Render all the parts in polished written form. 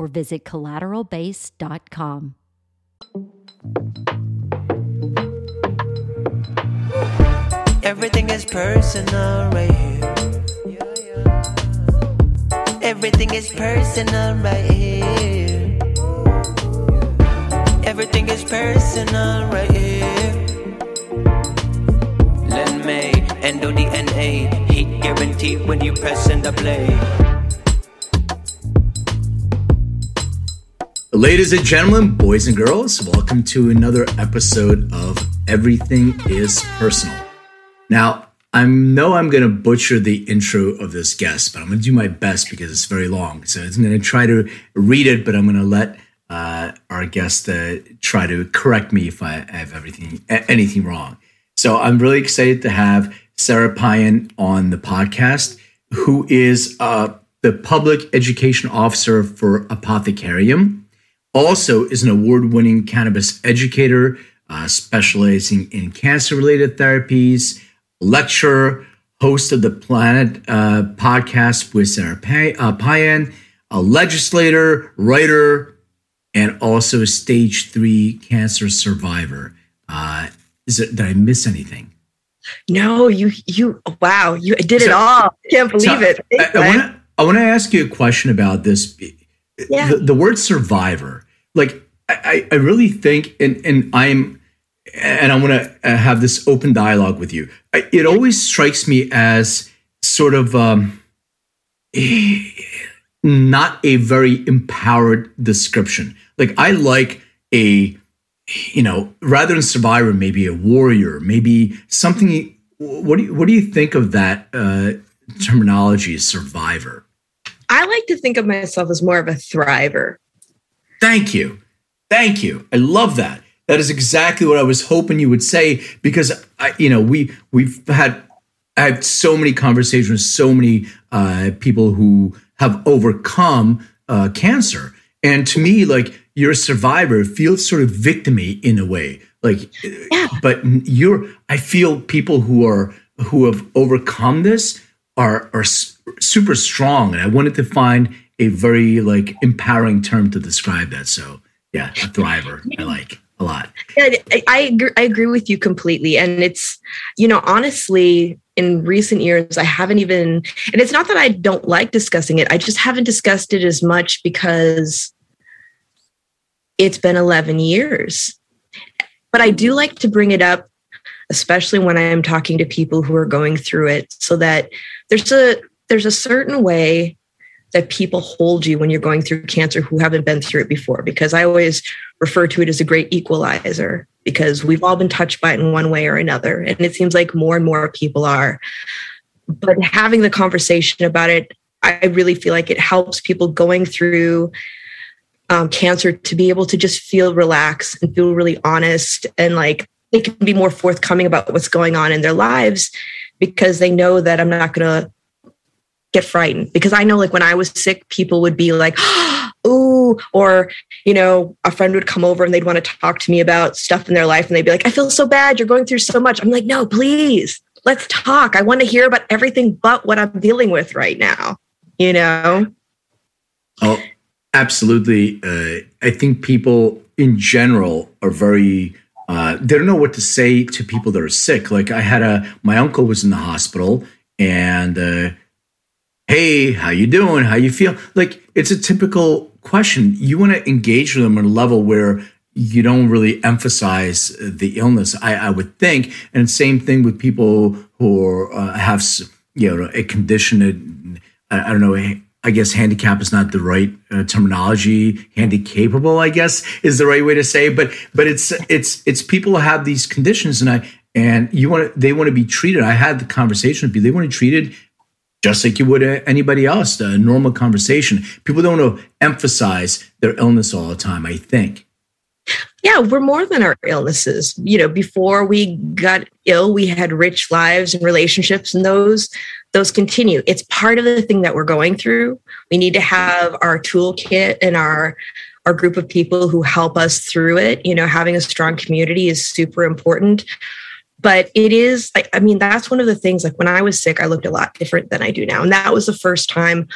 Or visit collateralbase.com. Everything is personal right here. Everything is personal right here. Everything is personal right here. Len May, endo DNA, heat guaranteed when you press and the play. Ladies and gentlemen, boys and girls, welcome to another episode of Everything is Personal. Now, I know I'm going to butcher the intro of this guest, but I'm going to do my best because it's very long. So I'm going to try to read it, but I'm going to let our guest try to correct me if I have anything wrong. So I'm really excited to have Sara Payan on the podcast, who is the Public Education Officer for Apothecarium. Also is an award-winning cannabis educator, specializing in cancer-related therapies, lecturer, host of the Planet podcast with Sara Payan, a legislator, writer, and also stage 3 cancer survivor. Did I miss anything? No, you did it all. I can't believe it. I want to ask you a question about this. Yeah. The word survivor, like I really think, and I want to have this open dialogue with you. It always strikes me as sort of not a very empowered description. Like I like rather than survivor, maybe a warrior, maybe something. What do you think of that terminology, survivor? I like to think of myself as more of a thriver. Thank you. I love that. That is exactly what I was hoping you would say, because I've had so many conversations with so many people who have overcome cancer, and to me, like you're a survivor feels sort of victim-y in a way, like. Yeah. But I feel people who have overcome this are super strong, and I wanted to find a very like empowering term to describe that. So yeah, a thriver I like a lot. Yeah, I agree with you completely. And it's, honestly, in recent years, I haven't even, and it's not that I don't like discussing it. I just haven't discussed it as much because it's been 11 years. But I do like to bring it up, especially when I am talking to people who are going through it, so that there's a certain way that people hold you when you're going through cancer who haven't been through it before, because I always refer to it as a great equalizer, because we've all been touched by it in one way or another. And it seems like more and more people are. But having the conversation about it, I really feel like it helps people going through cancer to be able to just feel relaxed and feel really honest. And like they can be more forthcoming about what's going on in their lives, because they know that I'm not going to get frightened. Because I know, like, when I was sick, people would be like, "Ooh," or, a friend would come over and they'd want to talk to me about stuff in their life. And they'd be like, "I feel so bad. You're going through so much." I'm like, "No, please, let's talk. I want to hear about everything but what I'm dealing with right now." Oh, absolutely. I think people in general are very... they don't know what to say to people that are sick. Like my uncle was in the hospital, and "Hey, how you doing? How you feel?" Like it's a typical question. You want to engage with them on a level where you don't really emphasize the illness, I would think. And same thing with people who have, a condition, I don't know, I guess handicap is not the right terminology. Handicapable, I guess, is the right way to say it. But it's people who have these conditions, and they want to be treated. I had the conversation with people. They want to be treated just like you would anybody else. A normal conversation. People don't want to emphasize their illness all the time, I think. Yeah, we're more than our illnesses. Before we got ill, we had rich lives and relationships, and those continue. It's part of the thing that we're going through. We need to have our toolkit and our group of people who help us through it. Having a strong community is super important. But it is, that's one of the things, when I was sick, I looked a lot different than I do now. And that was the first time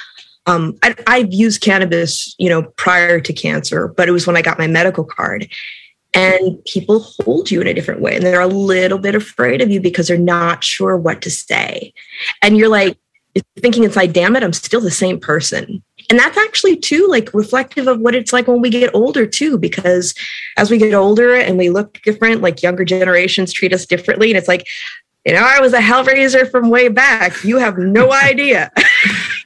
I've used cannabis, prior to cancer, but it was when I got my medical card. And people hold you in a different way. And they're a little bit afraid of you because they're not sure what to say. And you're like thinking inside, damn it, I'm still the same person. And that's actually too reflective of what it's like when we get older too, because as we get older and we look different, younger generations treat us differently. And it's I was a hellraiser from way back. You have no idea.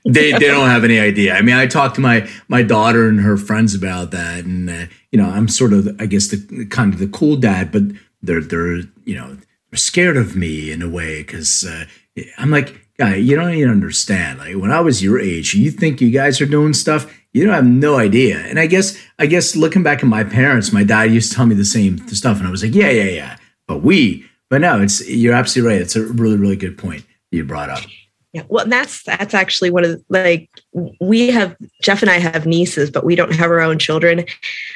They don't have any idea. I talked to my daughter and her friends about that, and I'm sort of, I guess, the kind of the cool dad, but they're scared of me in a way because I'm like, guy, you don't even understand. When I was your age, you think you guys are doing stuff. You don't have no idea. And I guess looking back at my parents, my dad used to tell me the same stuff, and I was like, yeah. But no, you're absolutely right. It's a really, really good point you brought up. Yeah, well, that's actually one of the, Jeff and I have nieces, but we don't have our own children.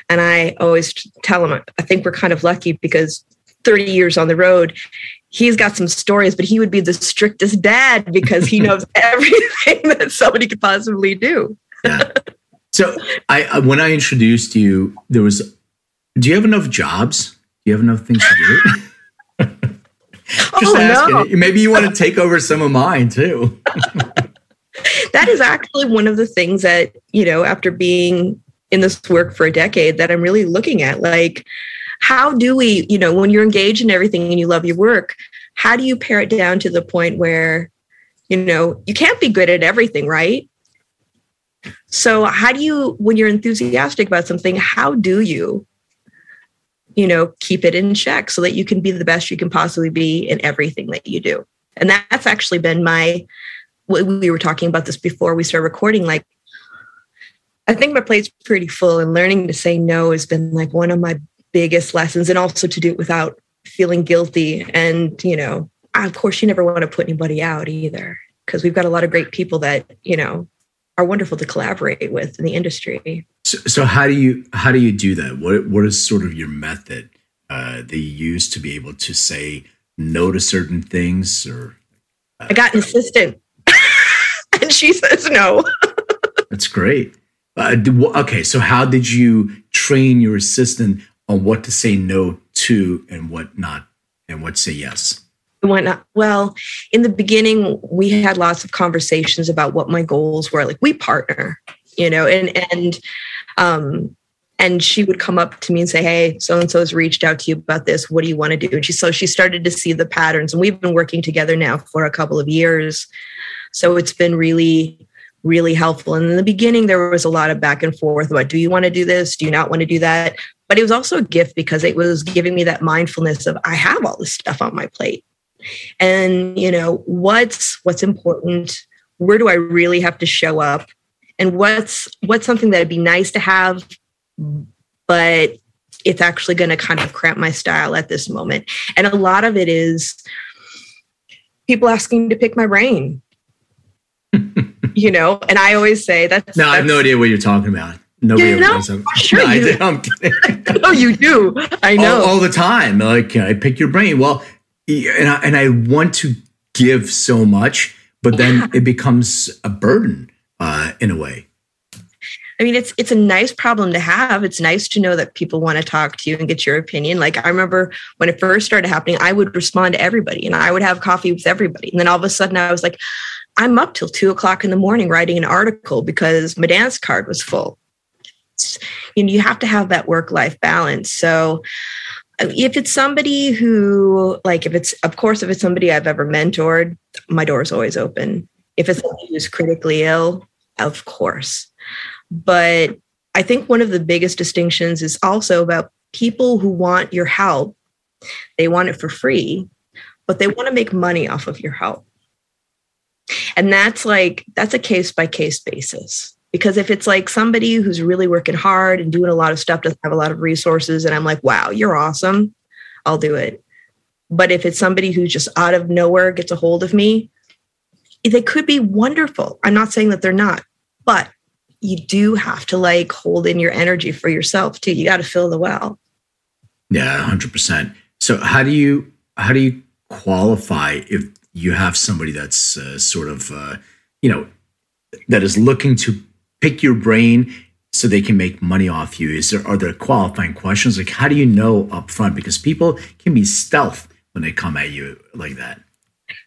And I always tell him, I think we're kind of lucky because 30 years on the road, he's got some stories, but he would be the strictest dad because he knows everything that somebody could possibly do. Yeah. So when I introduced you, there was, do you have enough jobs? Do you have enough things to do? Just asking. No. Maybe you want to take over some of mine too. That is actually one of the things that, after being in this work for a decade, that I'm really looking at. How do we, when you're engaged in everything and you love your work, how do you pare it down to the point where, you can't be good at everything, right? So how do you, when you're enthusiastic about something, how do you? Keep it in check so that you can be the best you can possibly be in everything that you do. And that's actually been we were talking about this before we started recording. I think my plate's pretty full, and learning to say no has been one of my biggest lessons, and also to do it without feeling guilty. And, of course you never want to put anybody out either, because we've got a lot of great people that, are wonderful to collaborate with in the industry. So how do you do that? What is sort of your method that you use to be able to say no to certain things? Or I got an assistant, and she says no. That's great. Okay, so how did you train your assistant on what to say no to and what not, and what to say yes? Why not? Well, in the beginning, we had lots of conversations about what my goals were. We partner. And she would come up to me and say, hey, so-and-so's reached out to you about this. What do you want to do? And she started to see the patterns, and we've been working together now for a couple of years. So it's been really, really helpful. And in the beginning, there was a lot of back and forth about, do you want to do this? Do you not want to do that? But it was also a gift because it was giving me that mindfulness of, I have all this stuff on my plate, and what's important? Where do I really have to show up? And what's something that'd be nice to have, but it's actually going to kind of cramp my style at this moment. And a lot of it is people asking to pick my brain, And I always say I have no idea what you're talking about. Nobody knows. Sure, no, you do. I'm kidding. No, you do. I know all the time. Can I pick your brain? Well, and I want to give so much, but then it becomes a burden. In a way. It's a nice problem to have. It's nice to know that people want to talk to you and get your opinion. I remember when it first started happening, I would respond to everybody, and I would have coffee with everybody. And then all of a sudden I was like, I'm up till 2:00 in the morning writing an article because my dance card was full. you know, you have to have that work-life balance. So if it's somebody who, like, if it's somebody I've ever mentored, my door is always open. If it's somebody who's critically ill, of course. But I think one of the biggest distinctions is also about people who want your help. They want it for free, but they want to make money off of your help. And that's a case by case basis. Because if it's like somebody who's really working hard and doing a lot of stuff, doesn't have a lot of resources, and I'm like, wow, you're awesome, I'll do it. But if it's somebody who just out of nowhere gets a hold of me, they could be wonderful. I'm not saying that they're not, but you do have to like hold in your energy for yourself too. You got to fill the well. Yeah, 100%. So how do you qualify if you have somebody that's that is looking to pick your brain so they can make money off you? Are there qualifying questions? Like, how do you know up front? Because people can be stealth when they come at you like that.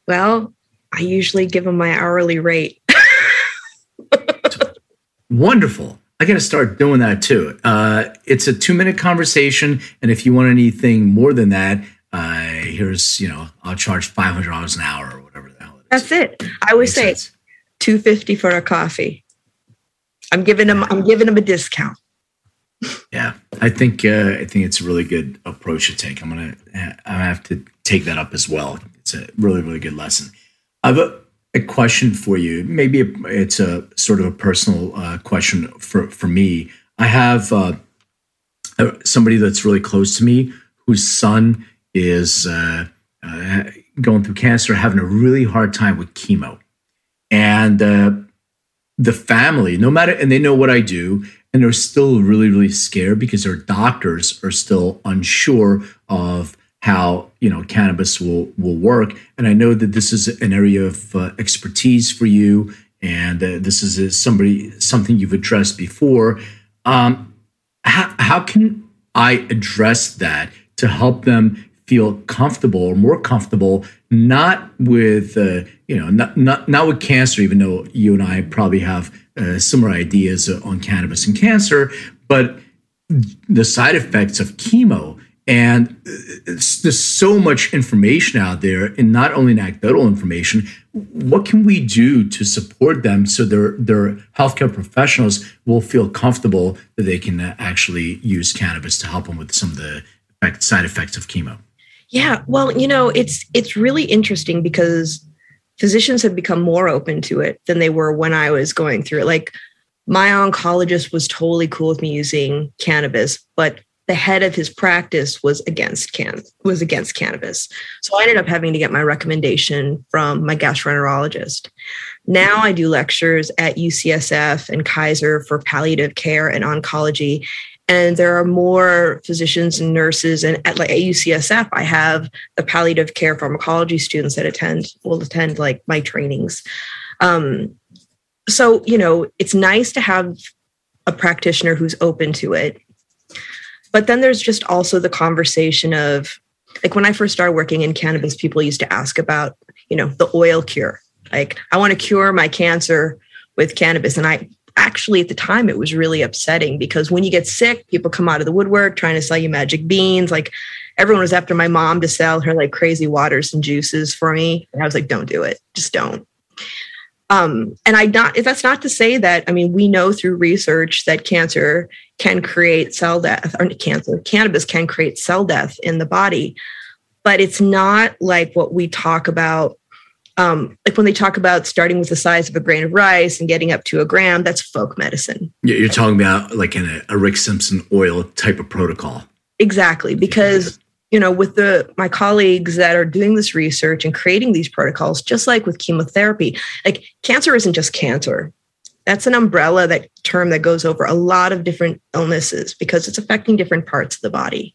Well, I usually give them my hourly rate. Wonderful. I got to start doing that too. It's a 2-minute conversation. And if you want anything more than that, I'll charge $500 an hour or whatever the hell it is. That's it. I always say $250 for a coffee. I'm giving them a discount. Yeah. I think it's a really good approach to take. I have to take that up as well. It's a really, really good lesson. I have a question for you. Maybe it's a sort of a personal question for me. I have somebody that's really close to me whose son is going through cancer, having a really hard time with chemo. And the family, no matter, and they know what I do, and they're still really, really scared because their doctors are still unsure of how, cannabis will work. And I know that this is an area of expertise for you, and this is something you've addressed before. How can I address that to help them feel comfortable or more comfortable, not with not with cancer, even though you and I probably have similar ideas on cannabis and cancer, but the side effects of chemo? And there's so much information out there, and not only anecdotal information. What can we do to support them so their healthcare professionals will feel comfortable that they can actually use cannabis to help them with some of the side effects of chemo? Yeah, well, it's really interesting because physicians have become more open to it than they were when I was going through it. Like, my oncologist was totally cool with me using cannabis, but the head of his practice was against cannabis. So I ended up having to get my recommendation from my gastroenterologist. Now I do lectures at UCSF and Kaiser for palliative care and oncology. And there are more physicians and nurses. And at UCSF, I have the palliative care pharmacology students that will attend like my trainings. So, it's nice to have a practitioner who's open to it. But then there's just also the conversation of, like, when I first started working in cannabis, people used to ask about, the oil cure. Like, I want to cure my cancer with cannabis. And Actually, at the time, it was really upsetting because when you get sick, people come out of the woodwork trying to sell you magic beans. Like, everyone was after my mom to sell her like crazy waters and juices for me. And I was like, don't do it. Just don't. That's not to say that, we know through research that cancer can create cell death, or cannabis can create cell death in the body. But it's not like what we talk about. Like when they talk about starting with the size of a grain of rice and getting up to a gram, that's folk medicine. Yeah, you're talking about like in a Rick Simpson oil type of protocol. Exactly. Because, with my colleagues that are doing this research and creating these protocols, just like with chemotherapy, like cancer isn't just cancer. That's an umbrella, that term that goes over a lot of different illnesses because it's affecting different parts of the body.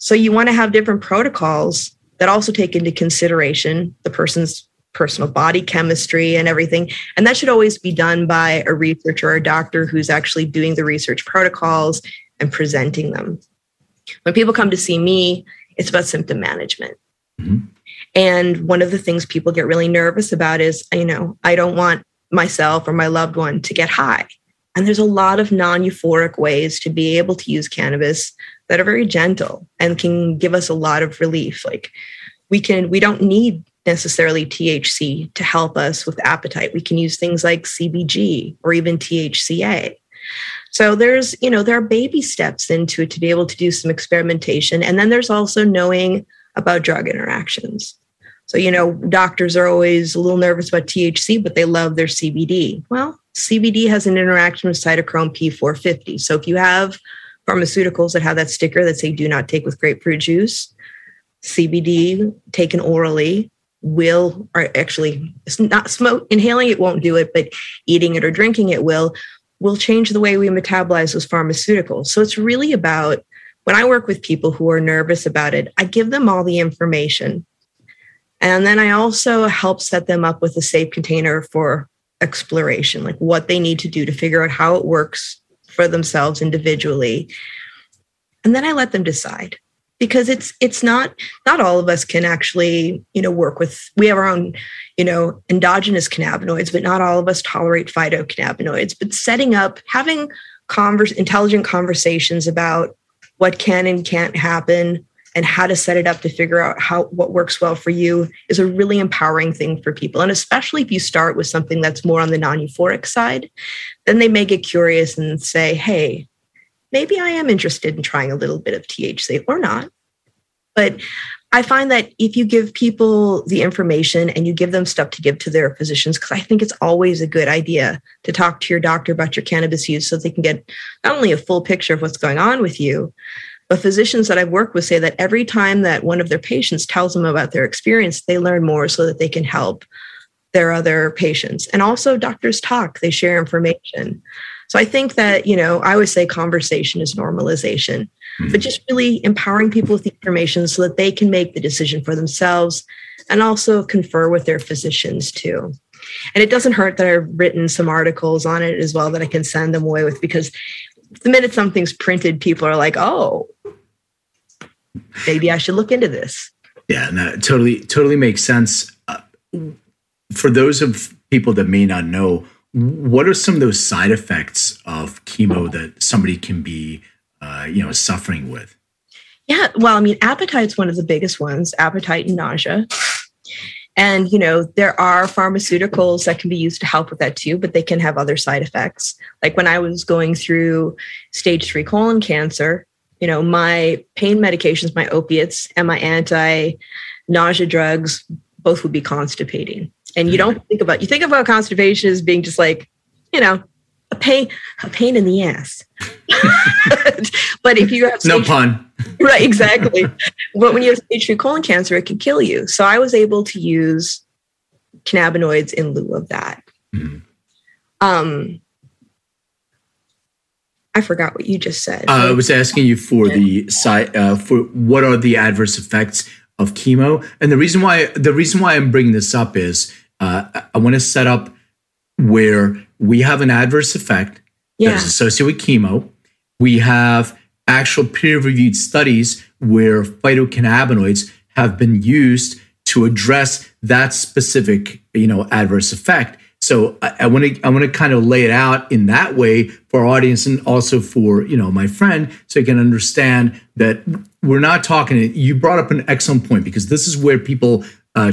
So you want to have different protocols that also take into consideration the person's personal body chemistry and everything. And that should always be done by a researcher or a doctor who's actually doing the research protocols and presenting them. When people come to see me, it's about symptom management. Mm-hmm. And one of the things people get really nervous about is, I don't want myself or my loved one to get high. I And there's a lot of non-euphoric ways to be able to use cannabis that are very gentle and can give us a lot of relief. Like we don't need necessarily THC to help us with appetite. We can use things like CBG or even THCA. So there are baby steps into it to be able to do some experimentation. And then there's also knowing about drug interactions. So, doctors are always a little nervous about THC, but they love their CBD. Well, CBD has an interaction with cytochrome P450. So if you have pharmaceuticals that have that sticker that say do not take with grapefruit juice, CBD taken orally inhaling it won't do it, but eating it or drinking it will change the way we metabolize those pharmaceuticals. So it's really about, when I work with people who are nervous about it, I give them all the information. And then I also help set them up with a safe container for exploration, like what they need to do to figure out how it works for themselves individually. And then I let them decide. Because it's not all of us can actually, we have our own, endogenous cannabinoids, but not all of us tolerate phytocannabinoids. But having intelligent conversations about what can and can't happen and how to set it up to figure out what works well for you is a really empowering thing for people. And especially if you start with something that's more on the non-euphoric side, then they may get curious and say, hey, maybe I am interested in trying a little bit of THC or not. But I find that if you give people the information and you give them stuff to give to their physicians, because I think it's always a good idea to talk to your doctor about your cannabis use so they can get not only a full picture of what's going on with you, but physicians that I've worked with say that every time that one of their patients tells them about their experience, they learn more so that they can help their other patients. And also doctors talk, they share information. So I think that, I always say conversation is normalization, but just really empowering people with the information so that they can make the decision for themselves and also confer with their physicians too. And it doesn't hurt that I've written some articles on it as well that I can send them away with, because the minute something's printed, people are like, oh, maybe I should look into this. Yeah, no, totally makes sense. For those of people that may not know, what are some of those side effects of chemo that somebody can be, suffering with? Yeah, well, appetite's one of the biggest ones, appetite and nausea. And, there are pharmaceuticals that can be used to help with that too, but they can have other side effects. Like when I was going through stage 3 colon cancer, my pain medications, my opiates and my anti-nausea drugs, both would be constipating. And you think about constipation as being just like, a pain in the ass. But if you have no pun. Right, exactly. But when you have stage 3 colon cancer, it can kill you. So I was able to use cannabinoids in lieu of that. Mm. I forgot what you just said. I was asking you for the side for what are the adverse effects of chemo. And the reason why I'm bringing this up is I want to set up where we have an adverse effect that's associated with chemo. We have actual peer-reviewed studies where phytocannabinoids have been used to address that specific, adverse effect. So I want to kind of lay it out in that way for our audience and also for, my friend, so you can understand that we're not talking. You brought up an excellent point, because this is where people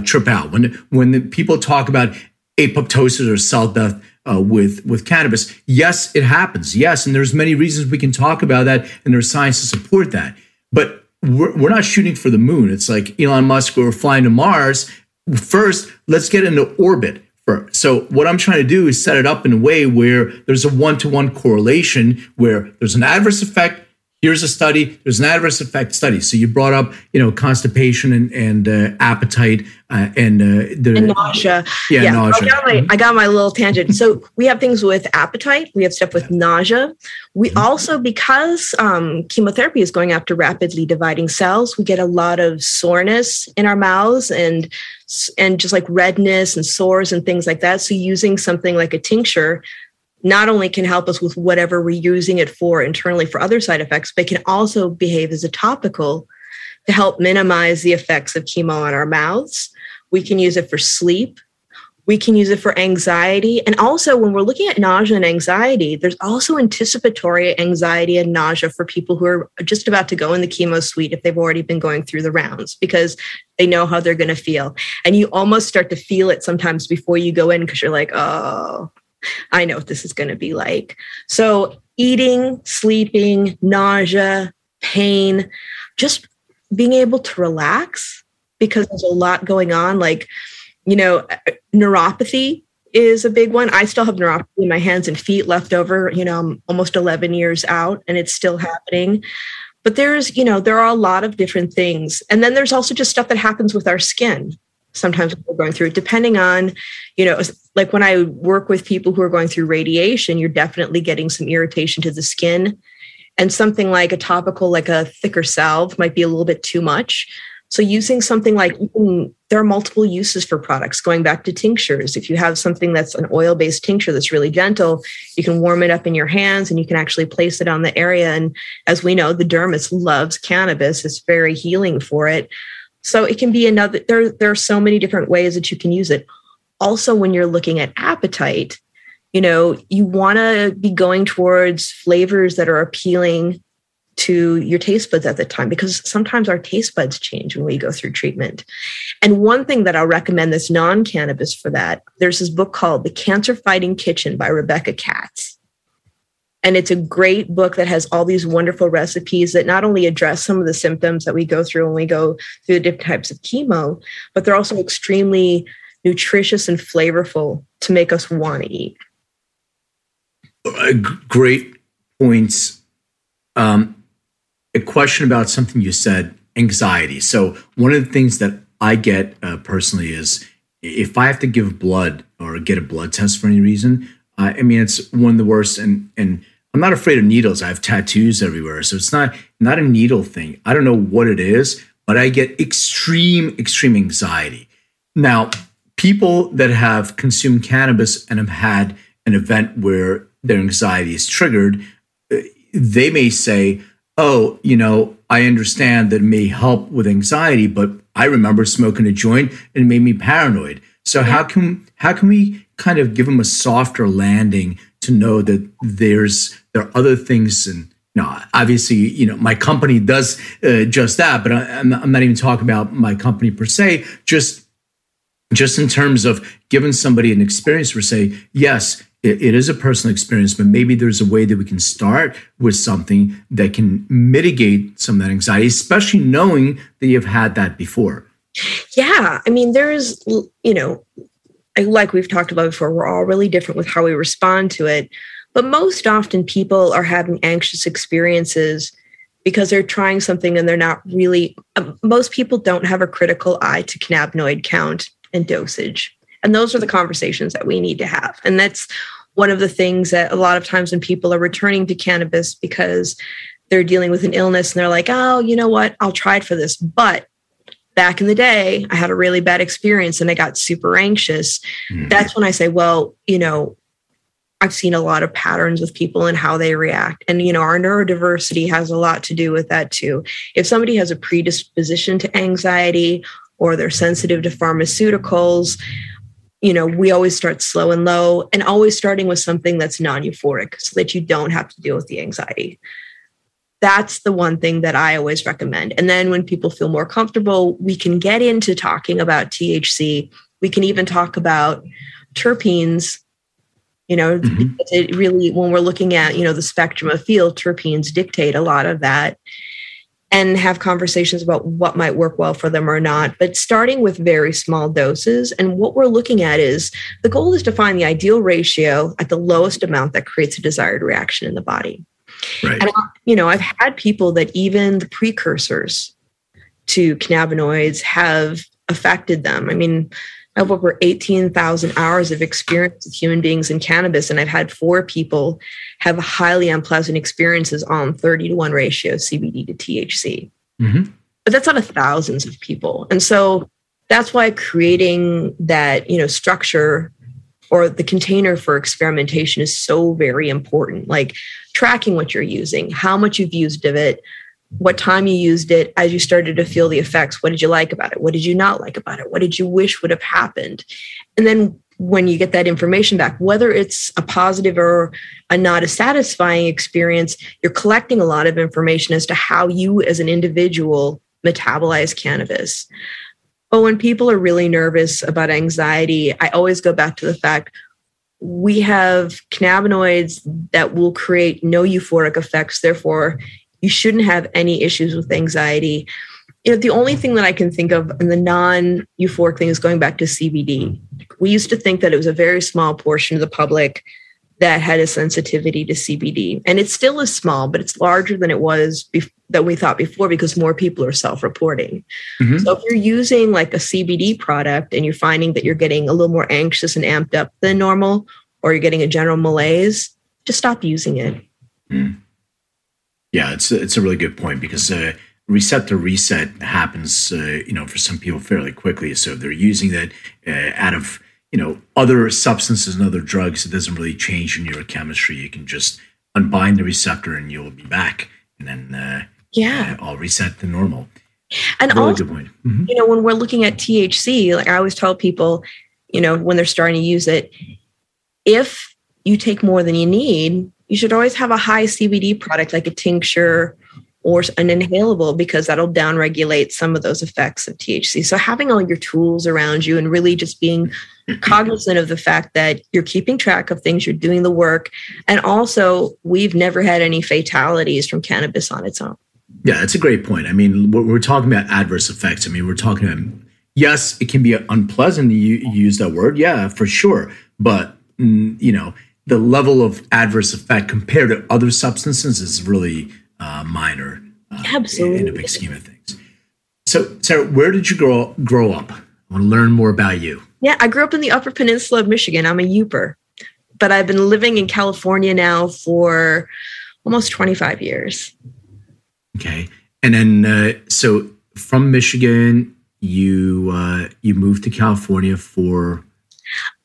trip out when the people talk about apoptosis or cell death with cannabis. Yes, it happens. Yes, and there's many reasons we can talk about that, and there's science to support that. But we're not shooting for the moon. It's like Elon Musk, we're flying to Mars. First, let's get into orbit. So what I'm trying to do is set it up in a way where there's a one-to-one correlation, where there's an adverse effect. Here's a study. There's an adverse effect study. So you brought up, constipation and appetite and nausea. Yeah, nausea. I got my little tangent. So we have things with appetite. We have stuff with nausea. We also, because chemotherapy is going after rapidly dividing cells, we get a lot of soreness in our mouths and just like redness and sores and things like that. So using something like a tincture not only can help us with whatever we're using it for internally for other side effects, but can also behave as a topical to help minimize the effects of chemo on our mouths. We can use it for sleep. We can use it for anxiety. And also when we're looking at nausea and anxiety, there's also anticipatory anxiety and nausea for people who are just about to go in the chemo suite if they've already been going through the rounds, because they know how they're going to feel. And you almost start to feel it sometimes before you go in because you're like, oh, I know what this is going to be like. So eating, sleeping, nausea, pain, just being able to relax because there's a lot going on. Like, you know, neuropathy is a big one. I still have neuropathy in my hands and feet left over. You know, I'm almost 11 years out and it's still happening. But there's, you know, there are a lot of different things. And then there's also just stuff that happens with our skin. Sometimes we're going through it, depending on, you know, like when I work with people who are going through radiation, you're definitely getting some irritation to the skin. And something like a topical, like a thicker salve might be a little bit too much. So using something like, there are multiple uses for products, going back to tinctures. If you have something that's an oil-based tincture that's really gentle, you can warm it up in your hands and you can actually place it on the area. And as we know, the dermis loves cannabis. It's very healing for it. So it can be another, there are so many different ways that you can use it. Also, when you're looking at appetite, you know, you want to be going towards flavors that are appealing to your taste buds at the time, because sometimes our taste buds change when we go through treatment. And one thing that I'll recommend that's non-cannabis for that, there's this book called The Cancer Fighting Kitchen by Rebecca Katz. And it's a great book that has all these wonderful recipes that not only address some of the symptoms that we go through when we go through the different types of chemo, but they're also extremely nutritious and flavorful to make us want to eat. Great points. A question about something you said, anxiety. So one of the things that I get personally is if I have to give blood or get a blood test for any reason, I mean, it's one of the worst. And I'm not afraid of needles. I have tattoos everywhere. So it's not a needle thing. I don't know what it is, but I get extreme anxiety. Now, people that have consumed cannabis and have had an event where their anxiety is triggered, they may say, oh, you know, I understand that it may help with anxiety, but I remember smoking a joint and it made me paranoid. So how can we kind of give them a softer landing to know that there are other things? And you know, obviously, you know, my company does just that, but I'm not even talking about my company per se, just in terms of giving somebody an experience where say, yes, it is a personal experience, but maybe there's a way that we can start with something that can mitigate some of that anxiety, especially knowing that you've had that before. Yeah. I mean, there's, you know, like we've talked about before, we're all really different with how we respond to it. But most often people are having anxious experiences because they're trying something and they're not really, most people don't have a critical eye to cannabinoid count and dosage. And those are the conversations that we need to have. And that's one of the things that a lot of times when people are returning to cannabis because they're dealing with an illness and they're like, oh, you know what, I'll try it for this. But back in the day, I had a really bad experience and I got super anxious. Mm-hmm. That's when I say, well, you know, I've seen a lot of patterns with people and how they react. And, you know, our neurodiversity has a lot to do with that too. If somebody has a predisposition to anxiety or they're sensitive to pharmaceuticals, you know, we always start slow and low and always starting with something that's non-euphoric so that you don't have to deal with the anxiety. That's the one thing that I always recommend. And then when people feel more comfortable, we can get into talking about THC. We can even talk about terpenes, you know, mm-hmm. It really, when we're looking at, you know, the spectrum of field, terpenes dictate a lot of that, and have conversations about what might work well for them or not, but starting with very small doses. And what we're looking at is the goal is to find the ideal ratio at the lowest amount that creates a desired reaction in the body. Right. And, you know, I've had people that even the precursors to cannabinoids have affected them. I mean, I have over 18,000 hours of experience with human beings in cannabis, and I've had 4 people have highly unpleasant experiences on 30-to-1 ratio CBD to THC. Mm-hmm. But that's out of thousands of people. And so that's why creating that, you know, structure or the container for experimentation is so very important, like tracking what you're using, how much you've used of it, what time you used it, as you started to feel the effects, what did you like about it? What did you not like about it? What did you wish would have happened? And then when you get that information back, whether it's a positive or a not a satisfying experience, you're collecting a lot of information as to how you as an individual metabolize cannabis. But when people are really nervous about anxiety, I always go back to the fact we have cannabinoids that will create no euphoric effects. Therefore, you shouldn't have any issues with anxiety. You know, the only thing that I can think of in the non-euphoric thing is going back to CBD. We used to think that it was a very small portion of the public that had a sensitivity to CBD. And it still is small, but it's larger than it was that we thought before because more people are self-reporting. Mm-hmm. So if you're using like a CBD product and you're finding that you're getting a little more anxious and amped up than normal, or you're getting a general malaise, just stop using it. Mm. Yeah, it's a really good point because receptor reset happens, for some people fairly quickly. So if they're using that out of, other substances and other drugs, it doesn't really change your neurochemistry. You can just unbind the receptor and you'll be back. And then I'll reset to normal. And really also, good point. Mm-hmm. When we're looking at THC, like I always tell people, when they're starting to use it, if you take more than you need, you should always have a high CBD product like a tincture or an inhalable, because that'll downregulate some of those effects of THC. So having all your tools around you and really just being cognizant of the fact that you're keeping track of things, you're doing the work. And also, we've never had any fatalities from cannabis on its own. Yeah, that's a great point. I mean, we're talking about adverse effects. I mean, we're talking about, yes, it can be unpleasant. You use that word. Yeah, for sure. But, the level of adverse effect compared to other substances is really minor in a big scheme of things. So, Sara, where did you grow up? I want to learn more about you. Yeah, I grew up in the Upper Peninsula of Michigan. I'm a Youper, but I've been living in California now for almost 25 years. Okay. And then, so from Michigan, you moved to California for?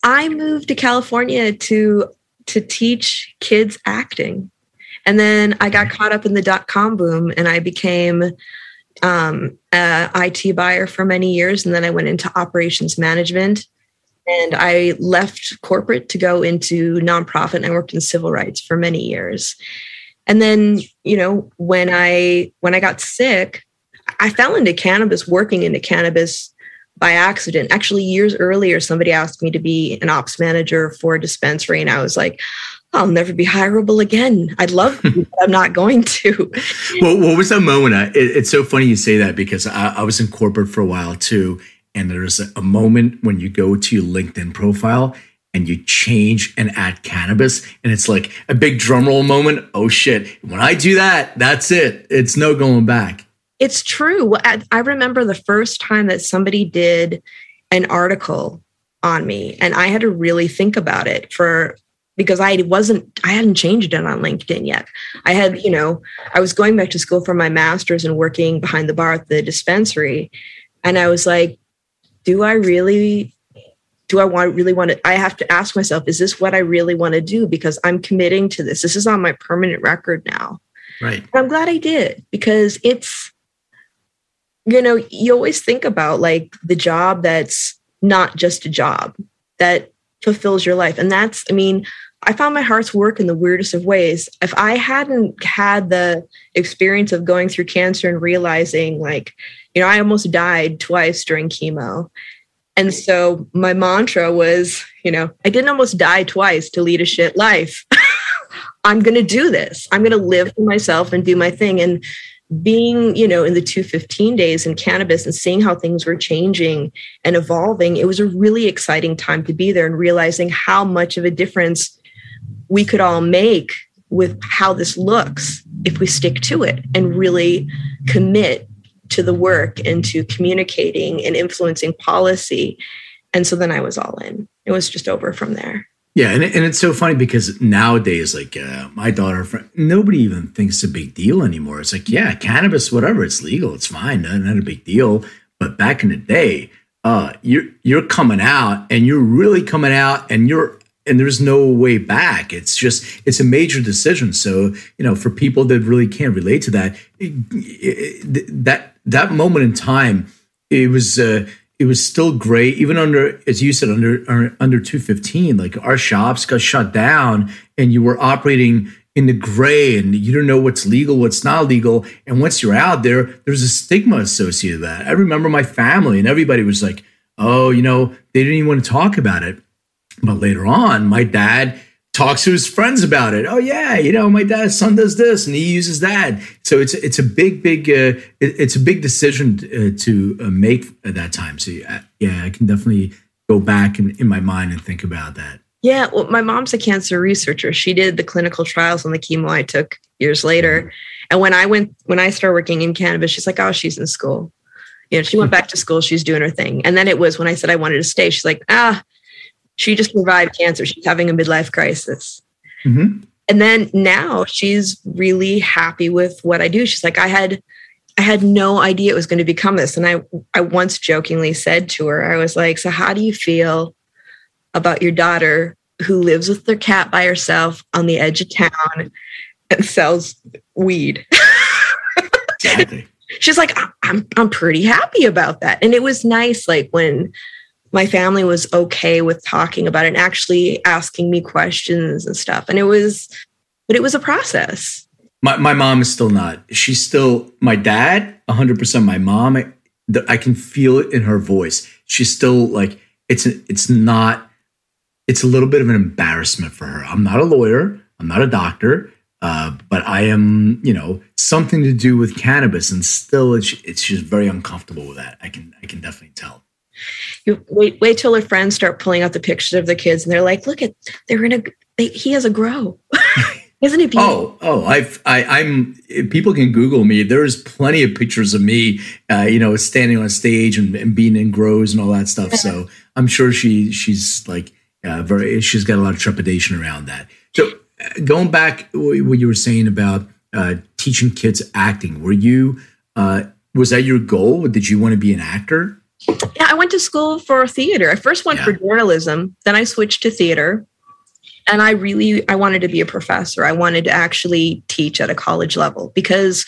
I moved to California to teach kids acting. And then I got caught up in the dot-com boom, and I became an IT buyer for many years. And then I went into operations management, and I left corporate to go into nonprofit. And I worked in civil rights for many years. And then, when I got sick, I fell into cannabis, working into cannabis by accident. Actually, years earlier, somebody asked me to be an ops manager for a dispensary, and I was like, I'll never be hireable again. I'd love to, but I'm not going to. Well, what was that moment? It's so funny you say that because I was in corporate for a while too. And there's a moment when you go to your LinkedIn profile and you change and add cannabis. And it's like a big drumroll moment. Oh shit. When I do that, that's it. It's no going back. It's true. I remember the first time that somebody did an article on me and I had to really think about it because I hadn't changed it on LinkedIn yet. I had, I was going back to school for my master's and working behind the bar at the dispensary. And I was like, I have to ask myself, is this what I really want to do? Because I'm committing to this. This is on my permanent record now. Right. And I'm glad I did because it's, you always think about like the job that's not just a job that fulfills your life. And that's, I found my heart's work in the weirdest of ways. If I hadn't had the experience of going through cancer and realizing I almost died twice during chemo. And so my mantra was, I didn't almost die twice to lead a shit life. I'm going to do this. I'm going to live for myself and do my thing. And being, in the 215 days in cannabis and seeing how things were changing and evolving, it was a really exciting time to be there and realizing how much of a difference we could all make with how this looks if we stick to it and really commit to the work and to communicating and influencing policy. And so then I was all in. It was just over from there. Yeah, and it's so funny because nowadays, my daughter, nobody even thinks it's a big deal anymore. It's like, yeah, cannabis, whatever, it's legal, it's fine, not a big deal. But back in the day, you're coming out, and you're really coming out, and there's no way back. It's just it's a major decision. So for people that really can't relate to that, that moment in time, it was it was still great, even under, as you said, under 215. Like, our shops got shut down, and you were operating in the gray, and you don't know what's legal, what's not legal. And once you're out there, there's a stigma associated with that. I remember my family and everybody was like, oh, you know, they didn't even want to talk about it. But later on, my dad talks to his friends about it. Oh yeah, you know, my dad's son does this and he uses that. So it's a big it's a big decision to make at that time. So yeah, I can definitely go back in my mind and think about that. Yeah, well, my mom's a cancer researcher. She did the clinical trials on the chemo I took years later. And when I started working in cannabis, she's like, oh, she's in school. You know, she went back to school. She's doing her thing. And then it was when I said I wanted to stay. She's like, she just survived cancer. She's having a midlife crisis. Mm-hmm. And then now she's really happy with what I do. She's like, I had no idea it was going to become this. And I once jokingly said to her, I was like, so how do you feel about your daughter who lives with their cat by herself on the edge of town and sells weed? Exactly. She's like, I'm pretty happy about that. And it was nice, like, when my family was okay with talking about it and actually asking me questions and stuff. And it was a process. My mom is still not. She's still my dad, 100%. My mom, I can feel it in her voice. She's still like, it's a little bit of an embarrassment for her. I'm not a lawyer. I'm not a doctor. But I am, you know, something to do with cannabis, and still it's just very uncomfortable with that. I can definitely tell. You wait till her friends start pulling out the pictures of the kids, and they're like, look at, he has a grow. Isn't it beautiful? Oh, I'm. People can Google me. There's plenty of pictures of me, you know, standing on stage and being in grows and all that stuff. So I'm sure she's like she's got a lot of trepidation around that. So going back, what you were saying about teaching kids acting, was that your goal? Did you want to be an actor? Yeah, I went to school for theater. I first went for journalism, then I switched to theater. And I wanted to be a professor. I wanted to actually teach at a college level, because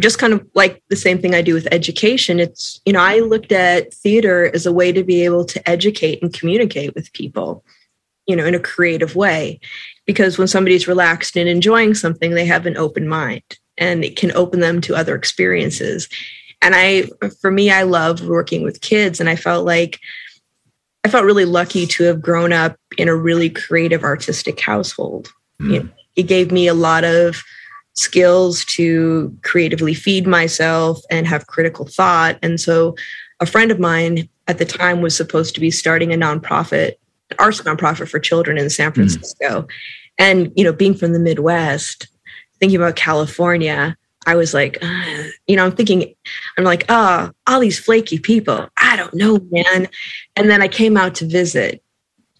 just kind of like the same thing I do with education, it's, you know, I looked at theater as a way to be able to educate and communicate with people, you know, in a creative way, because when somebody's relaxed and enjoying something, they have an open mind and it can open them to other experiences. And I love working with kids, and I felt really lucky to have grown up in a really creative, artistic household. Mm. You know, it gave me a lot of skills to creatively feed myself and have critical thought. And so a friend of mine at the time was supposed to be starting a nonprofit, an arts nonprofit for children in San Francisco. Mm. And, you know, being from the Midwest, thinking about California, I was like, you know, I'm like, all these flaky people. I don't know, man. And then I came out to visit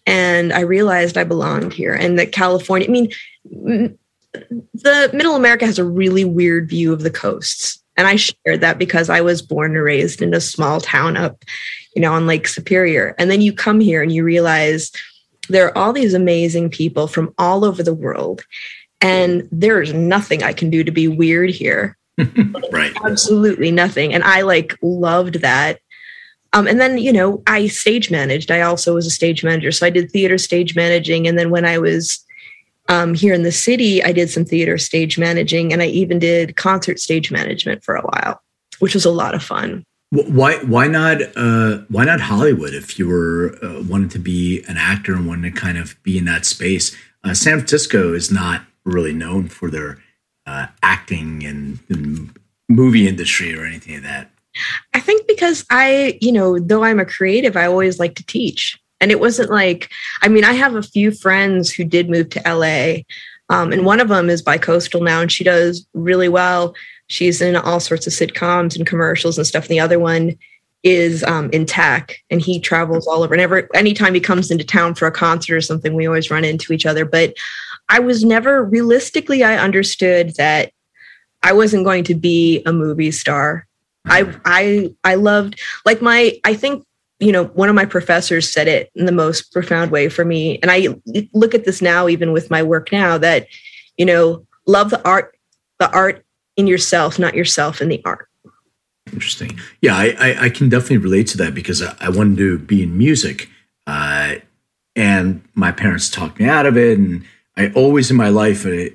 and I realized I belonged here, and that California, I mean, the middle America has a really weird view of the coasts. And I shared that because I was born and raised in a small town up, you know, on Lake Superior. And then you come here and you realize there are all these amazing people from all over the world. And there's nothing I can do to be weird here. Right. Absolutely nothing. And I loved that. And then, you know, I stage managed. I also was a stage manager. So I did theater stage managing. And then when I was here in the city, I did some theater stage managing. And I even did concert stage management for a while, which was a lot of fun. Why not Hollywood if you were wanted to be an actor and wanted to kind of be in that space? San Francisco is not really known for their acting and movie industry or anything like that. I think because you know, though I'm a creative, I always like to teach. And it wasn't like, I mean, I have a few friends who did move to LA. And one of them is bicoastal now, and she does really well. She's in all sorts of sitcoms and commercials and stuff. And the other one is in tech, and he travels all over. And anytime he comes into town for a concert or something, we always run into each other. But I understood that I wasn't going to be a movie star. I loved, like, I think, you know, one of my professors said it in the most profound way for me. And I look at this now, even with my work now, that, you know, love the art in yourself, not yourself in the art. Interesting. Yeah, I can definitely relate to that because I wanted to be in music, and my parents talked me out of it. And I always in my life, I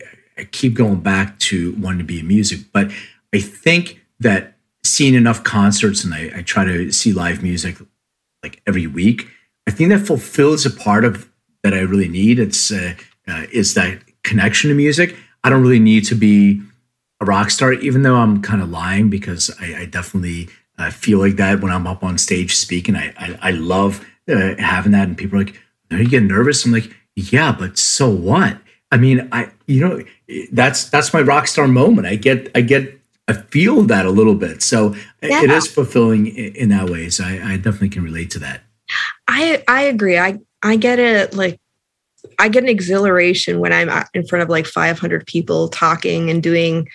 keep going back to wanting to be in music. But I think that seeing enough concerts, and I try to see live music like every week, I think that fulfills a part of that I really need. It's is that connection to music. I don't really need to be a rock star, even though I'm kind of lying because I definitely feel like that when I'm up on stage speaking. I love having that, and people are like, "Don't you get nervous?" I'm like, "Yeah, but so what?" I mean, that's my rock star moment. I feel that a little bit, so yeah. It is fulfilling in that way. So I definitely can relate to that. I agree. I get it. Like, I get an exhilaration when I'm in front of like 500 people talking and doing,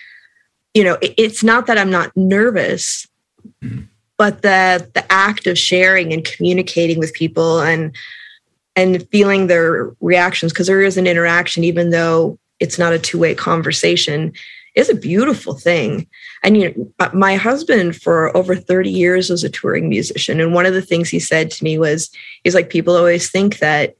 you know, it's not that I'm not nervous, mm-hmm. but that the act of sharing and communicating with people and feeling their reactions, because there is an interaction, even though it's not a two-way conversation, is a beautiful thing. And you know, my husband for over 30 years was a touring musician. And one of the things he said to me was, he's like, people always think that,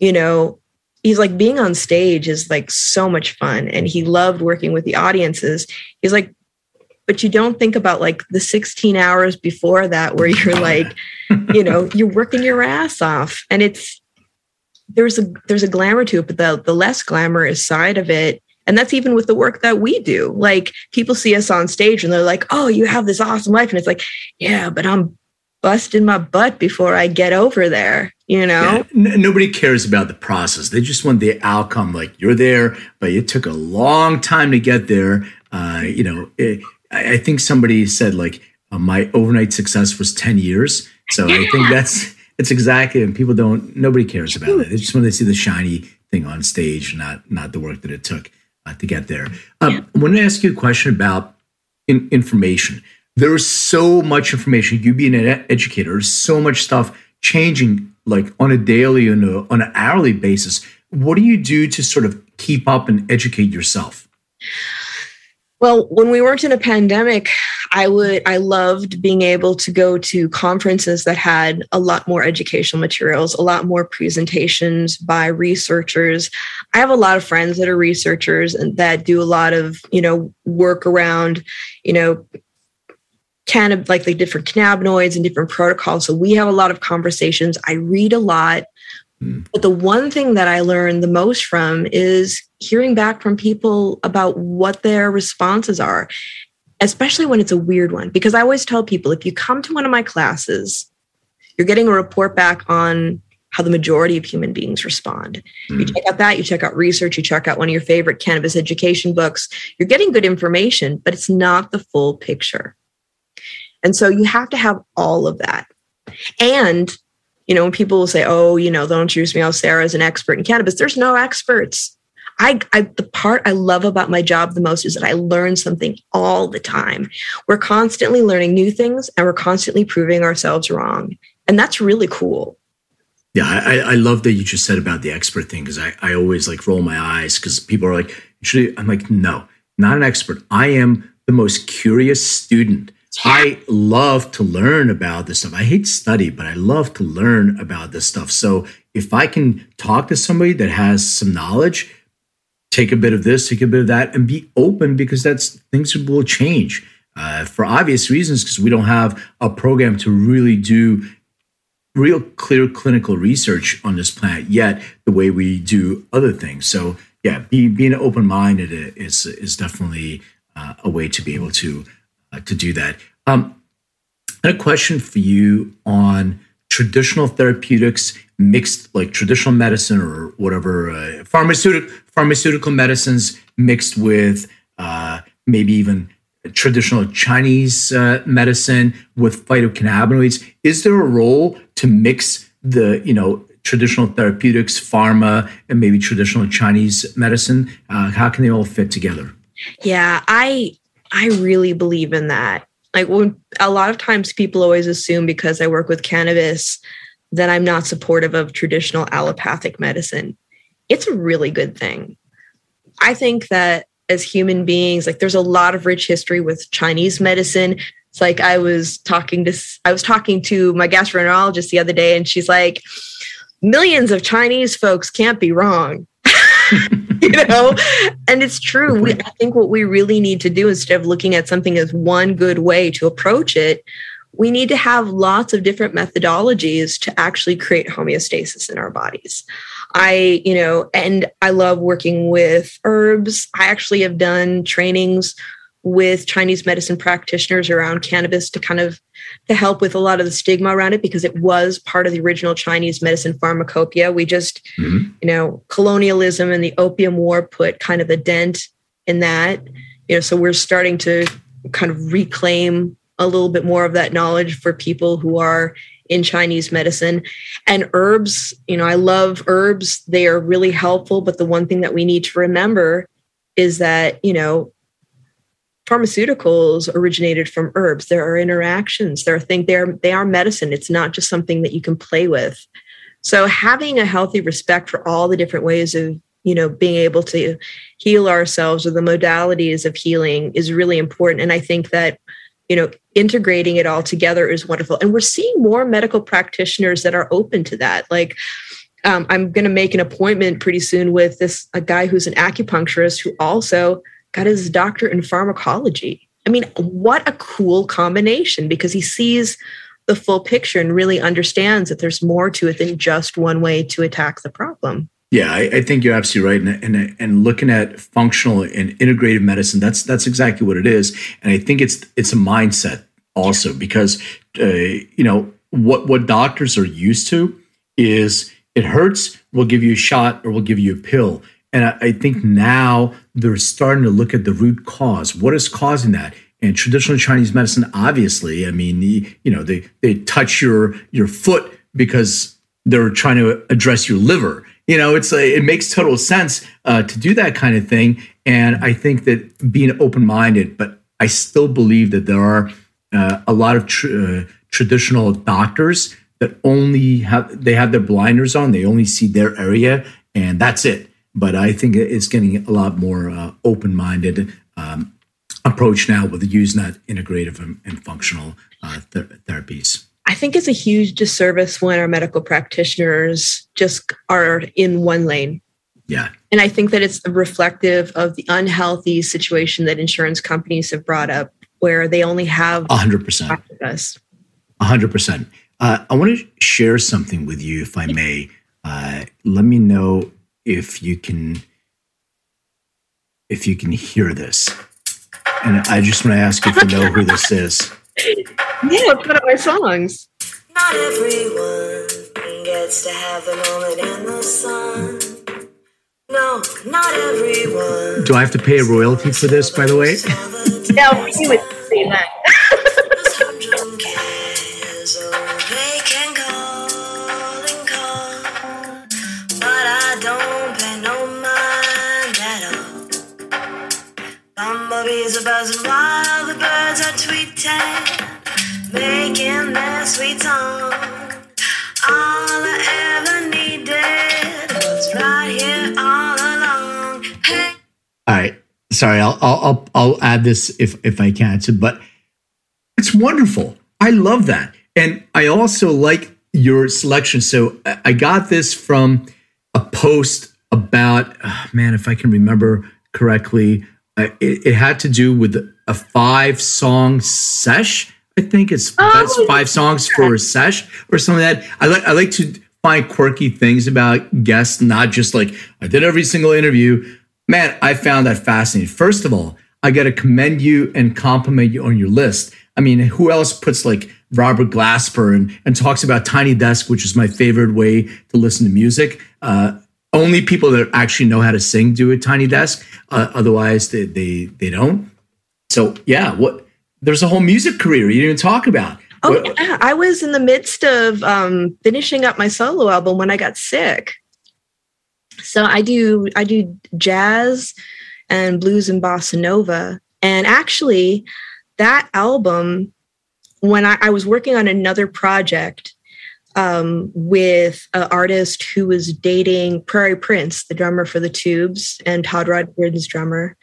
you know, he's like, being on stage is like so much fun. And he loved working with the audiences. He's like, but you don't think about like the 16 hours before that where you're like, you know, you're working your ass off. And it's, there's a glamour to it, but the less glamorous side of it. And that's even with the work that we do. Like, people see us on stage and they're like, oh, you have this awesome life. And it's like, yeah, but I'm busting my butt before I get over there, you know? Yeah, nobody cares about the process. They just want the outcome. Like, you're there, but it took a long time to get there. You know, I think somebody said like, my overnight success was 10 years. So yeah. I think it's exactly, and people nobody cares about it. They just want to see the shiny thing on stage, not the work that it took to get there. I want to ask you a question about information. There is so much information. You being an educator, so much stuff changing like on a daily and on an hourly basis. What do you do to sort of keep up and educate yourself? Well, when we weren't in a pandemic, I loved being able to go to conferences that had a lot more educational materials, a lot more presentations by researchers. I have a lot of friends that are researchers and that do a lot of, you know, work around, you know, like the different cannabinoids and different protocols. So we have a lot of conversations. I read a lot. But the one thing that I learned the most from is hearing back from people about what their responses are, especially when it's a weird one. Because I always tell people, if you come to one of my classes, you're getting a report back on how the majority of human beings respond. Mm. You check out that, you check out research, you check out one of your favorite cannabis education books, you're getting good information, but it's not the full picture. And so you have to have all of that. And you know, when people will say, oh, you know, don't introduce me, Sara is an expert in cannabis. There's no experts. The part I love about my job the most is that I learn something all the time. We're constantly learning new things and we're constantly proving ourselves wrong. And that's really cool. Yeah, I love that you just said about the expert thing, because I always like roll my eyes because people are like, I'm like, no, not an expert. I am the most curious student. I love to learn about this stuff. I hate study, but I love to learn about this stuff. So if I can talk to somebody that has some knowledge, take a bit of this, take a bit of that, and be open, because things will change for obvious reasons, because we don't have a program to really do real clear clinical research on this planet yet the way we do other things. So yeah, being open-minded is definitely a way to be able to do that. I had a question for you on traditional therapeutics, mixed like traditional medicine or whatever, pharmaceutical medicines mixed with maybe even traditional Chinese medicine with phytocannabinoids. Is there a role to mix the, you know, traditional therapeutics, pharma, and maybe traditional Chinese medicine? How can they all fit together? Yeah, I really believe in that. Like, when a lot of times people always assume because I work with cannabis that I'm not supportive of traditional allopathic medicine. It's a really good thing. I think that as human beings, like, there's a lot of rich history with Chinese medicine, It's like I was talking to my gastroenterologist the other day, and she's like, millions of Chinese folks can't be wrong. You know, and it's true. I think what we really need to do, instead of looking at something as one good way to approach it, we need to have lots of different methodologies to actually create homeostasis in our bodies. And I love working with herbs. I actually have done trainings with Chinese medicine practitioners around cannabis to help with a lot of the stigma around it, because it was part of the original Chinese medicine pharmacopoeia. We just, colonialism and the Opium War put kind of a dent in that. So we're starting to kind of reclaim a little bit more of that knowledge for people who are in Chinese medicine. And herbs, I love herbs. They are really helpful. But the one thing that we need to remember is that, pharmaceuticals originated from herbs. There are interactions. There are things. They are medicine. It's not just something that you can play with. So having a healthy respect for all the different ways of being able to heal ourselves, or the modalities of healing, is really important. And I think that integrating it all together is wonderful. And we're seeing more medical practitioners that are open to that. Like, I'm going to make an appointment pretty soon with a guy who's an acupuncturist who also got his doctorate in pharmacology. I mean, what a cool combination, because he sees the full picture and really understands that there's more to it than just one way to attack the problem. Yeah, I think you're absolutely right. And looking at functional and integrative medicine, that's exactly what it is. And I think it's a mindset also, because what doctors are used to is, it hurts, we'll give you a shot or we'll give you a pill. And I think now they're starting to look at the root cause. What is causing that? And traditional Chinese medicine, obviously, I mean, they touch your foot because they're trying to address your liver. It makes total sense to do that kind of thing. And I think that being open-minded, but I still believe that there are a lot of traditional doctors that only have their blinders on. They only see their area, and that's it. But I think it's getting a lot more open-minded approach now with using that integrative and functional therapies. I think it's a huge disservice when our medical practitioners just are in one lane. Yeah. And I think that it's reflective of the unhealthy situation that insurance companies have brought up, where they only have 100%. 100%. I want to share something with you, if I may. Let me know if you can hear this. And I just want to ask if you know who this is. Yeah, it's one of my songs. Not everyone gets to have the moment in the sun. No, not everyone. Do I have to pay a royalty for this, by the way? No, we would say that. Bumblebees are buzzing while the birds are tweeting, making their sweet song. All I ever needed was right here all along. Hey. All right, sorry, I'll add this if I can, but it's wonderful. I love that, and I also like your selection. So I got this from a post about if I can remember correctly. It had to do with a 5-song sesh. I think that's 5 songs for a sesh or something like that. I like to find quirky things about guests, not just like I did every single interview. Man, I found that fascinating. First of all, I got to commend you and compliment you on your list. I mean, who else puts like Robert Glasper and talks about Tiny Desk, which is my favorite way to listen to music? Only people that actually know how to sing do a Tiny Desk. Otherwise, they don't. So yeah, there's a whole music career you didn't even talk about. Oh, yeah. I was in the midst of finishing up my solo album when I got sick. So I do jazz and blues and bossa nova. And actually, that album, when I was working on another project. With an artist who was dating Prairie Prince, the drummer for the Tubes, and Todd Rundgren's drummer.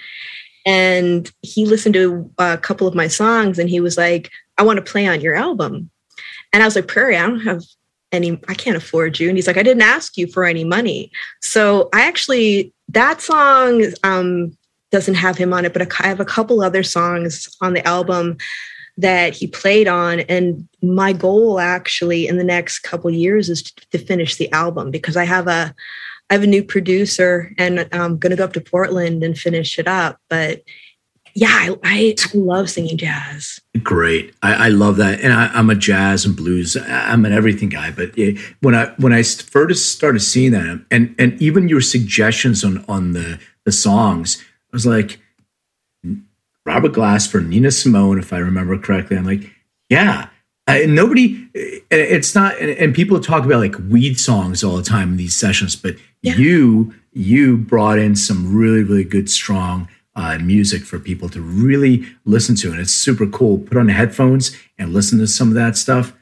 And he listened to a couple of my songs, and he was like, I want to play on your album. And I was like, Prairie, I don't have any, I can't afford you. And he's like, I didn't ask you for any money. So I actually, that song doesn't have him on it, but I have a couple other songs on the album that he played on. And my goal actually in the next couple of years is to finish the album, because I have a new producer, and I'm going to go up to Portland and finish it up. But yeah, I love singing jazz. Great. I love that. And I'm a jazz and blues, I'm an everything guy. But when I first started seeing that, and even your suggestions on the songs, I was like, Robert Glasper, Nina Simone, if I remember correctly. I'm like, yeah. And people talk about like weed songs all the time in these sessions, but yeah. you brought in some really, really good, strong music for people to really listen to. And it's super cool. Put on the headphones and listen to some of that stuff.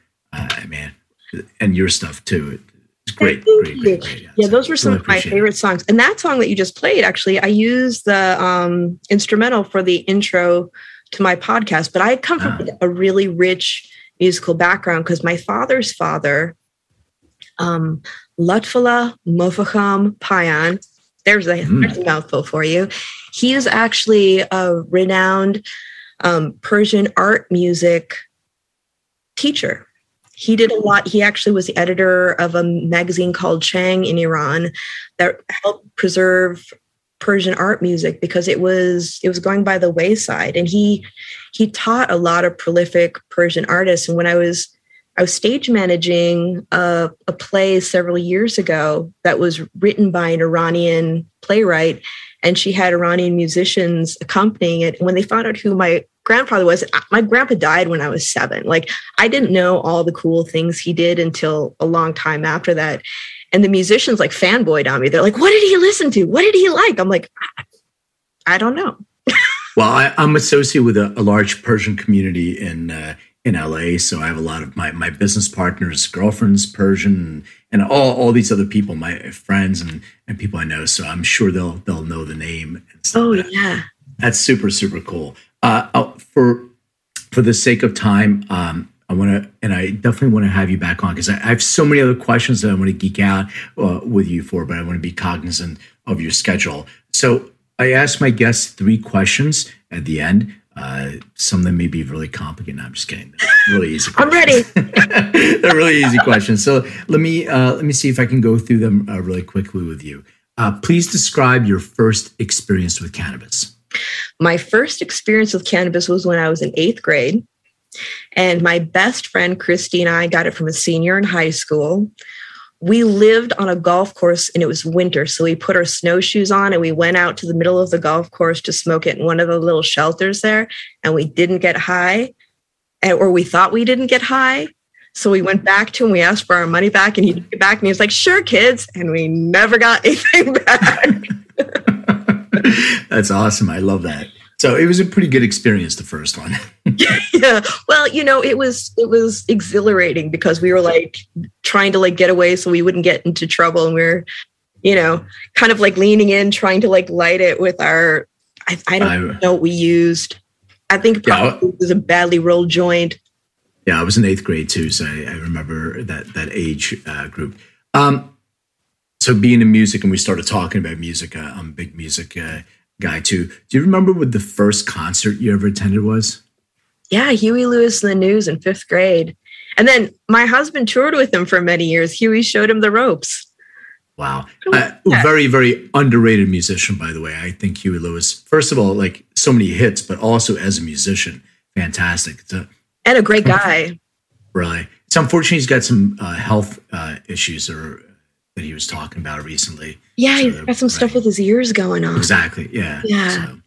Man, and your stuff too. It's great. Great. Yeah, those were some of my favorite songs. And that song that you just played, actually, I used the instrumental for the intro to my podcast, but I had come from a really rich musical background because my father's father, Lutfala Mofaham Payan, there's a mouthful for you. He is actually a renowned Persian art music teacher. He did a lot. He actually was the editor of a magazine called Chang in Iran that helped preserve Persian art music because it was going by the wayside. And he taught a lot of prolific Persian artists. And when I was stage managing a play several years ago that was written by an Iranian playwright, and she had Iranian musicians accompanying it. And when they found out who my grandfather was, my grandpa died when I was 7. Like, I didn't know all the cool things he did until a long time after that. And the musicians like fanboyed on me. They're like, what did he listen to? What did he like? I'm like, I don't know. Well, I'm associated with a large Persian community in LA. So I have a lot of my business partners, girlfriends, Persian, and all these other people, my friends and people I know. So I'm sure they'll know the name. And stuff like that. Yeah. That's super, super cool. For the sake of time, I definitely want to have you back on because I have so many other questions that I want to geek out with you for, but I want to be cognizant of your schedule. So I ask my guests 3 questions at the end. Some of them may be really complicated. No, I'm just kidding. They're really easy. I'm ready. They're really easy questions. So let me see if I can go through them really quickly with you. Please describe your first experience with cannabis. My first experience with cannabis was when I was in 8th grade. And my best friend, Christy, and I got it from a senior in high school. We lived on a golf course and it was winter. So we put our snowshoes on and we went out to the middle of the golf course to smoke it in one of the little shelters there. And we didn't get high, or we thought we didn't get high. So we went back to him. We asked for our money back and he took it back. And he was like, sure, kids. And we never got anything back. That's awesome. I love that. So it was a pretty good experience, the first one. Yeah. Well, it was exhilarating because we were like trying to like get away so we wouldn't get into trouble. And we're, kind of like leaning in, trying to like light it with our, I don't know what we used. I think probably it was a badly rolled joint. Yeah. I was in 8th grade too. So I remember that age group. So being in music, and we started talking about music, I'm a big music guy too. Do you remember what the first concert you ever attended was? Yeah, Huey Lewis and the News in 5th grade. And then my husband toured with him for many years. Huey showed him the ropes. Wow. Very, very underrated musician, by the way. I think Huey Lewis, first of all, like so many hits, but also as a musician, fantastic. And a great guy. Really. It's unfortunate he's got some health issues that he was talking about recently. Yeah, so he's got some stuff with his ears going on. Exactly, yeah. So,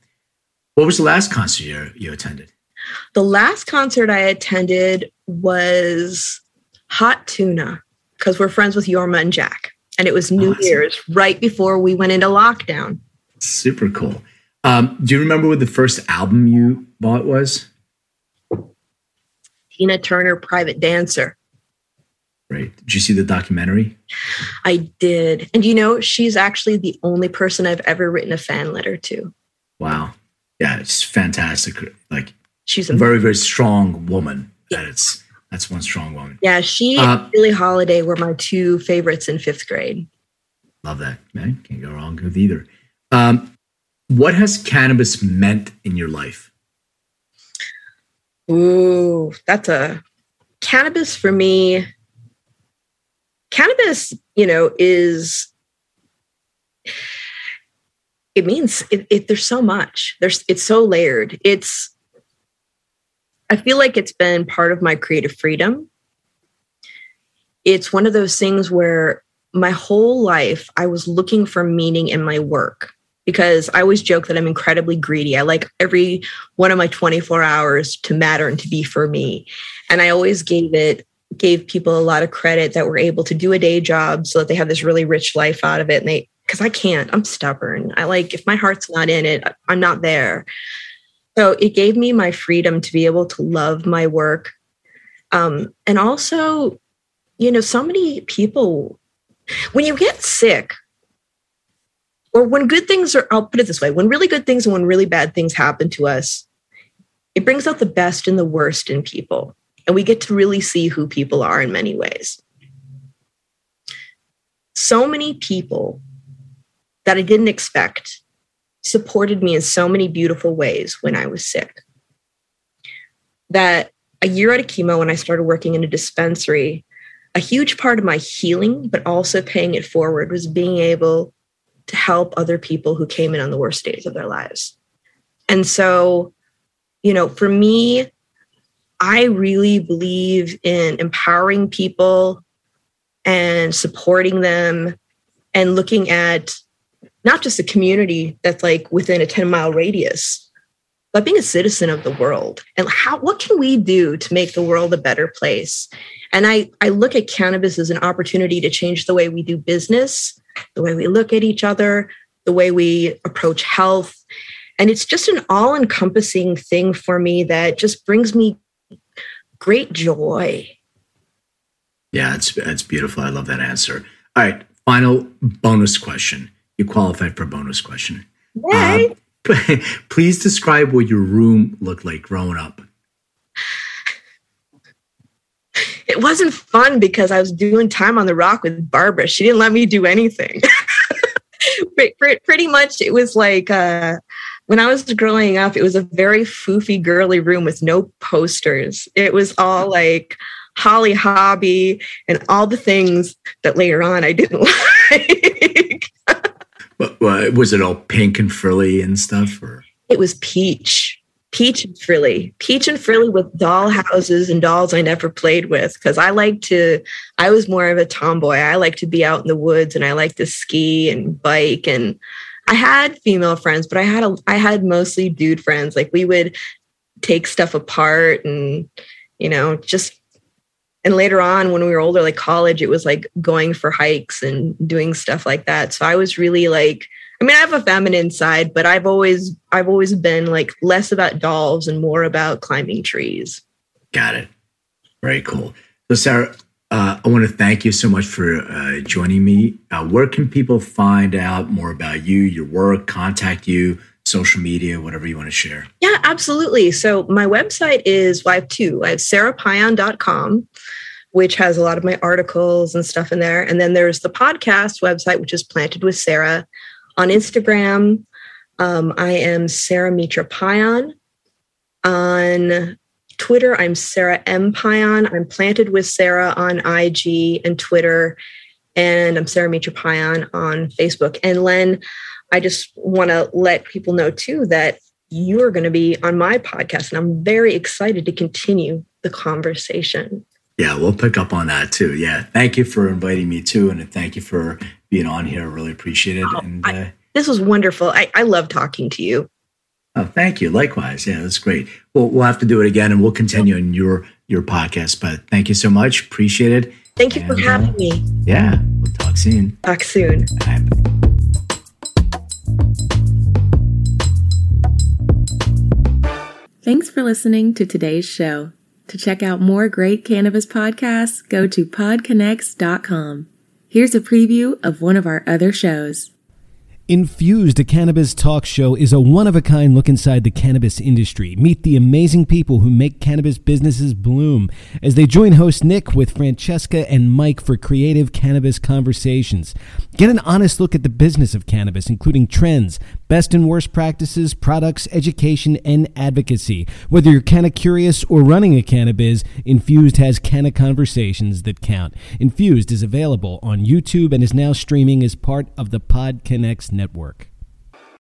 what was the last concert you attended? The last concert I attended was Hot Tuna, because we're friends with Jorma and Jack. And it was New Year's, right before we went into lockdown. Super cool. Do you remember what the first album you bought was? Tina Turner, Private Dancer. Right. Did you see the documentary? I did. And she's actually the only person I've ever written a fan letter to. Wow. Yeah, it's fantastic. Like, she's a very, very strong woman. That's one strong woman. Yeah, she and Billie Holiday were my two favorites in fifth grade. Love that, man. Can't go wrong with either. What has cannabis meant in your life? Ooh, that's a... Cannabis for me... Cannabis, you know, is... It means there's so much. It's so layered. I feel like it's been part of my creative freedom. It's one of those things where my whole life I was looking for meaning in my work, because I always joke that I'm incredibly greedy. I like every one of my 24 hours to matter and to be for me. And I always gave people a lot of credit that were able to do a day job so that they have this really rich life out of it. And because I can't, I'm stubborn. If my heart's not in it, I'm not there. So it gave me my freedom to be able to love my work. And also, you know, so many people, when you get sick, or when good things are, I'll put it this way, when really good things and when really bad things happen to us, it brings out the best and the worst in people. And we get to really see who people are in many ways. So many people that I didn't expect supported me in so many beautiful ways when I was sick. That a year out of chemo, when I started working in a dispensary, a huge part of my healing, but also paying it forward, was being able to help other people who came in on the worst days of their lives. And so, you know, for me, I really believe in empowering people and supporting them and looking at not just a community that's within a 10-mile radius, but being a citizen of the world. And what can we do to make the world a better place? And I look at cannabis as an opportunity to change the way we do business, the way we look at each other, the way we approach health. And it's just an all-encompassing thing for me that just brings me great joy. Yeah, it's beautiful. I love that answer. All right, final bonus question. You qualified for a bonus question. Yay. Please describe what your room looked like growing up. It wasn't fun because I was doing time on the rock with Barbara. She didn't let me do anything. Pretty much it was when I was growing up, it was a very foofy, girly room with no posters. It was all Holly Hobby and all the things that later on I didn't like. Well, was it all pink and frilly and stuff? Or? It was peach and frilly with dollhouses and dolls I never played with, because I was more of a tomboy. I like to be out in the woods and I like to ski and bike. And I had female friends, but I had mostly dude friends. We would take stuff apart and, you know, just... And later on, when we were older, college, it was going for hikes and doing stuff like that. So I was really I have a feminine side, but I've always been less about dolls and more about climbing trees. Got it. Very cool. So Sara, I want to thank you so much for joining me. Where can people find out more about you, your work, contact you, social media, whatever you want to share? Yeah, absolutely. So my website is, I have two. I have sarapayan.com, which has a lot of my articles and stuff in there. And then there's the podcast website, which is Planted with Sara. On Instagram, I am Sara Mitra Payan. On Twitter, I'm Sara M. Payan. I'm Planted with Sara on IG and Twitter. And I'm Sara Mitra Payan on Facebook. And Len, I just want to let people know, too, that you are going to be on my podcast, and I'm very excited to continue the conversation. Yeah, we'll pick up on that, too. Yeah, thank you for inviting me, too, and thank you for being on here. I really appreciate it. And this was wonderful. I love talking to you. Oh, thank you. Likewise. Yeah, that's great. Well, we'll have to do it again, and we'll continue in your podcast. But thank you so much. Appreciate it. Thank you for having me. Yeah, we'll talk soon. Talk soon. Bye. Thanks for listening to today's show. To check out more great cannabis podcasts, go to PodConnects.com. Here's a preview of one of our other shows. Infused, a cannabis talk show, is a one-of-a-kind look inside the cannabis industry. Meet the amazing people who make cannabis businesses bloom as they join host Nick with Francesca and Mike for creative cannabis conversations. Get an honest look at the business of cannabis, including trends, best and worst practices, products, education, and advocacy. Whether you're canna curious or running a cannabiz, Infused has canna conversations that count. Infused is available on YouTube and is now streaming as part of the PodConnects network.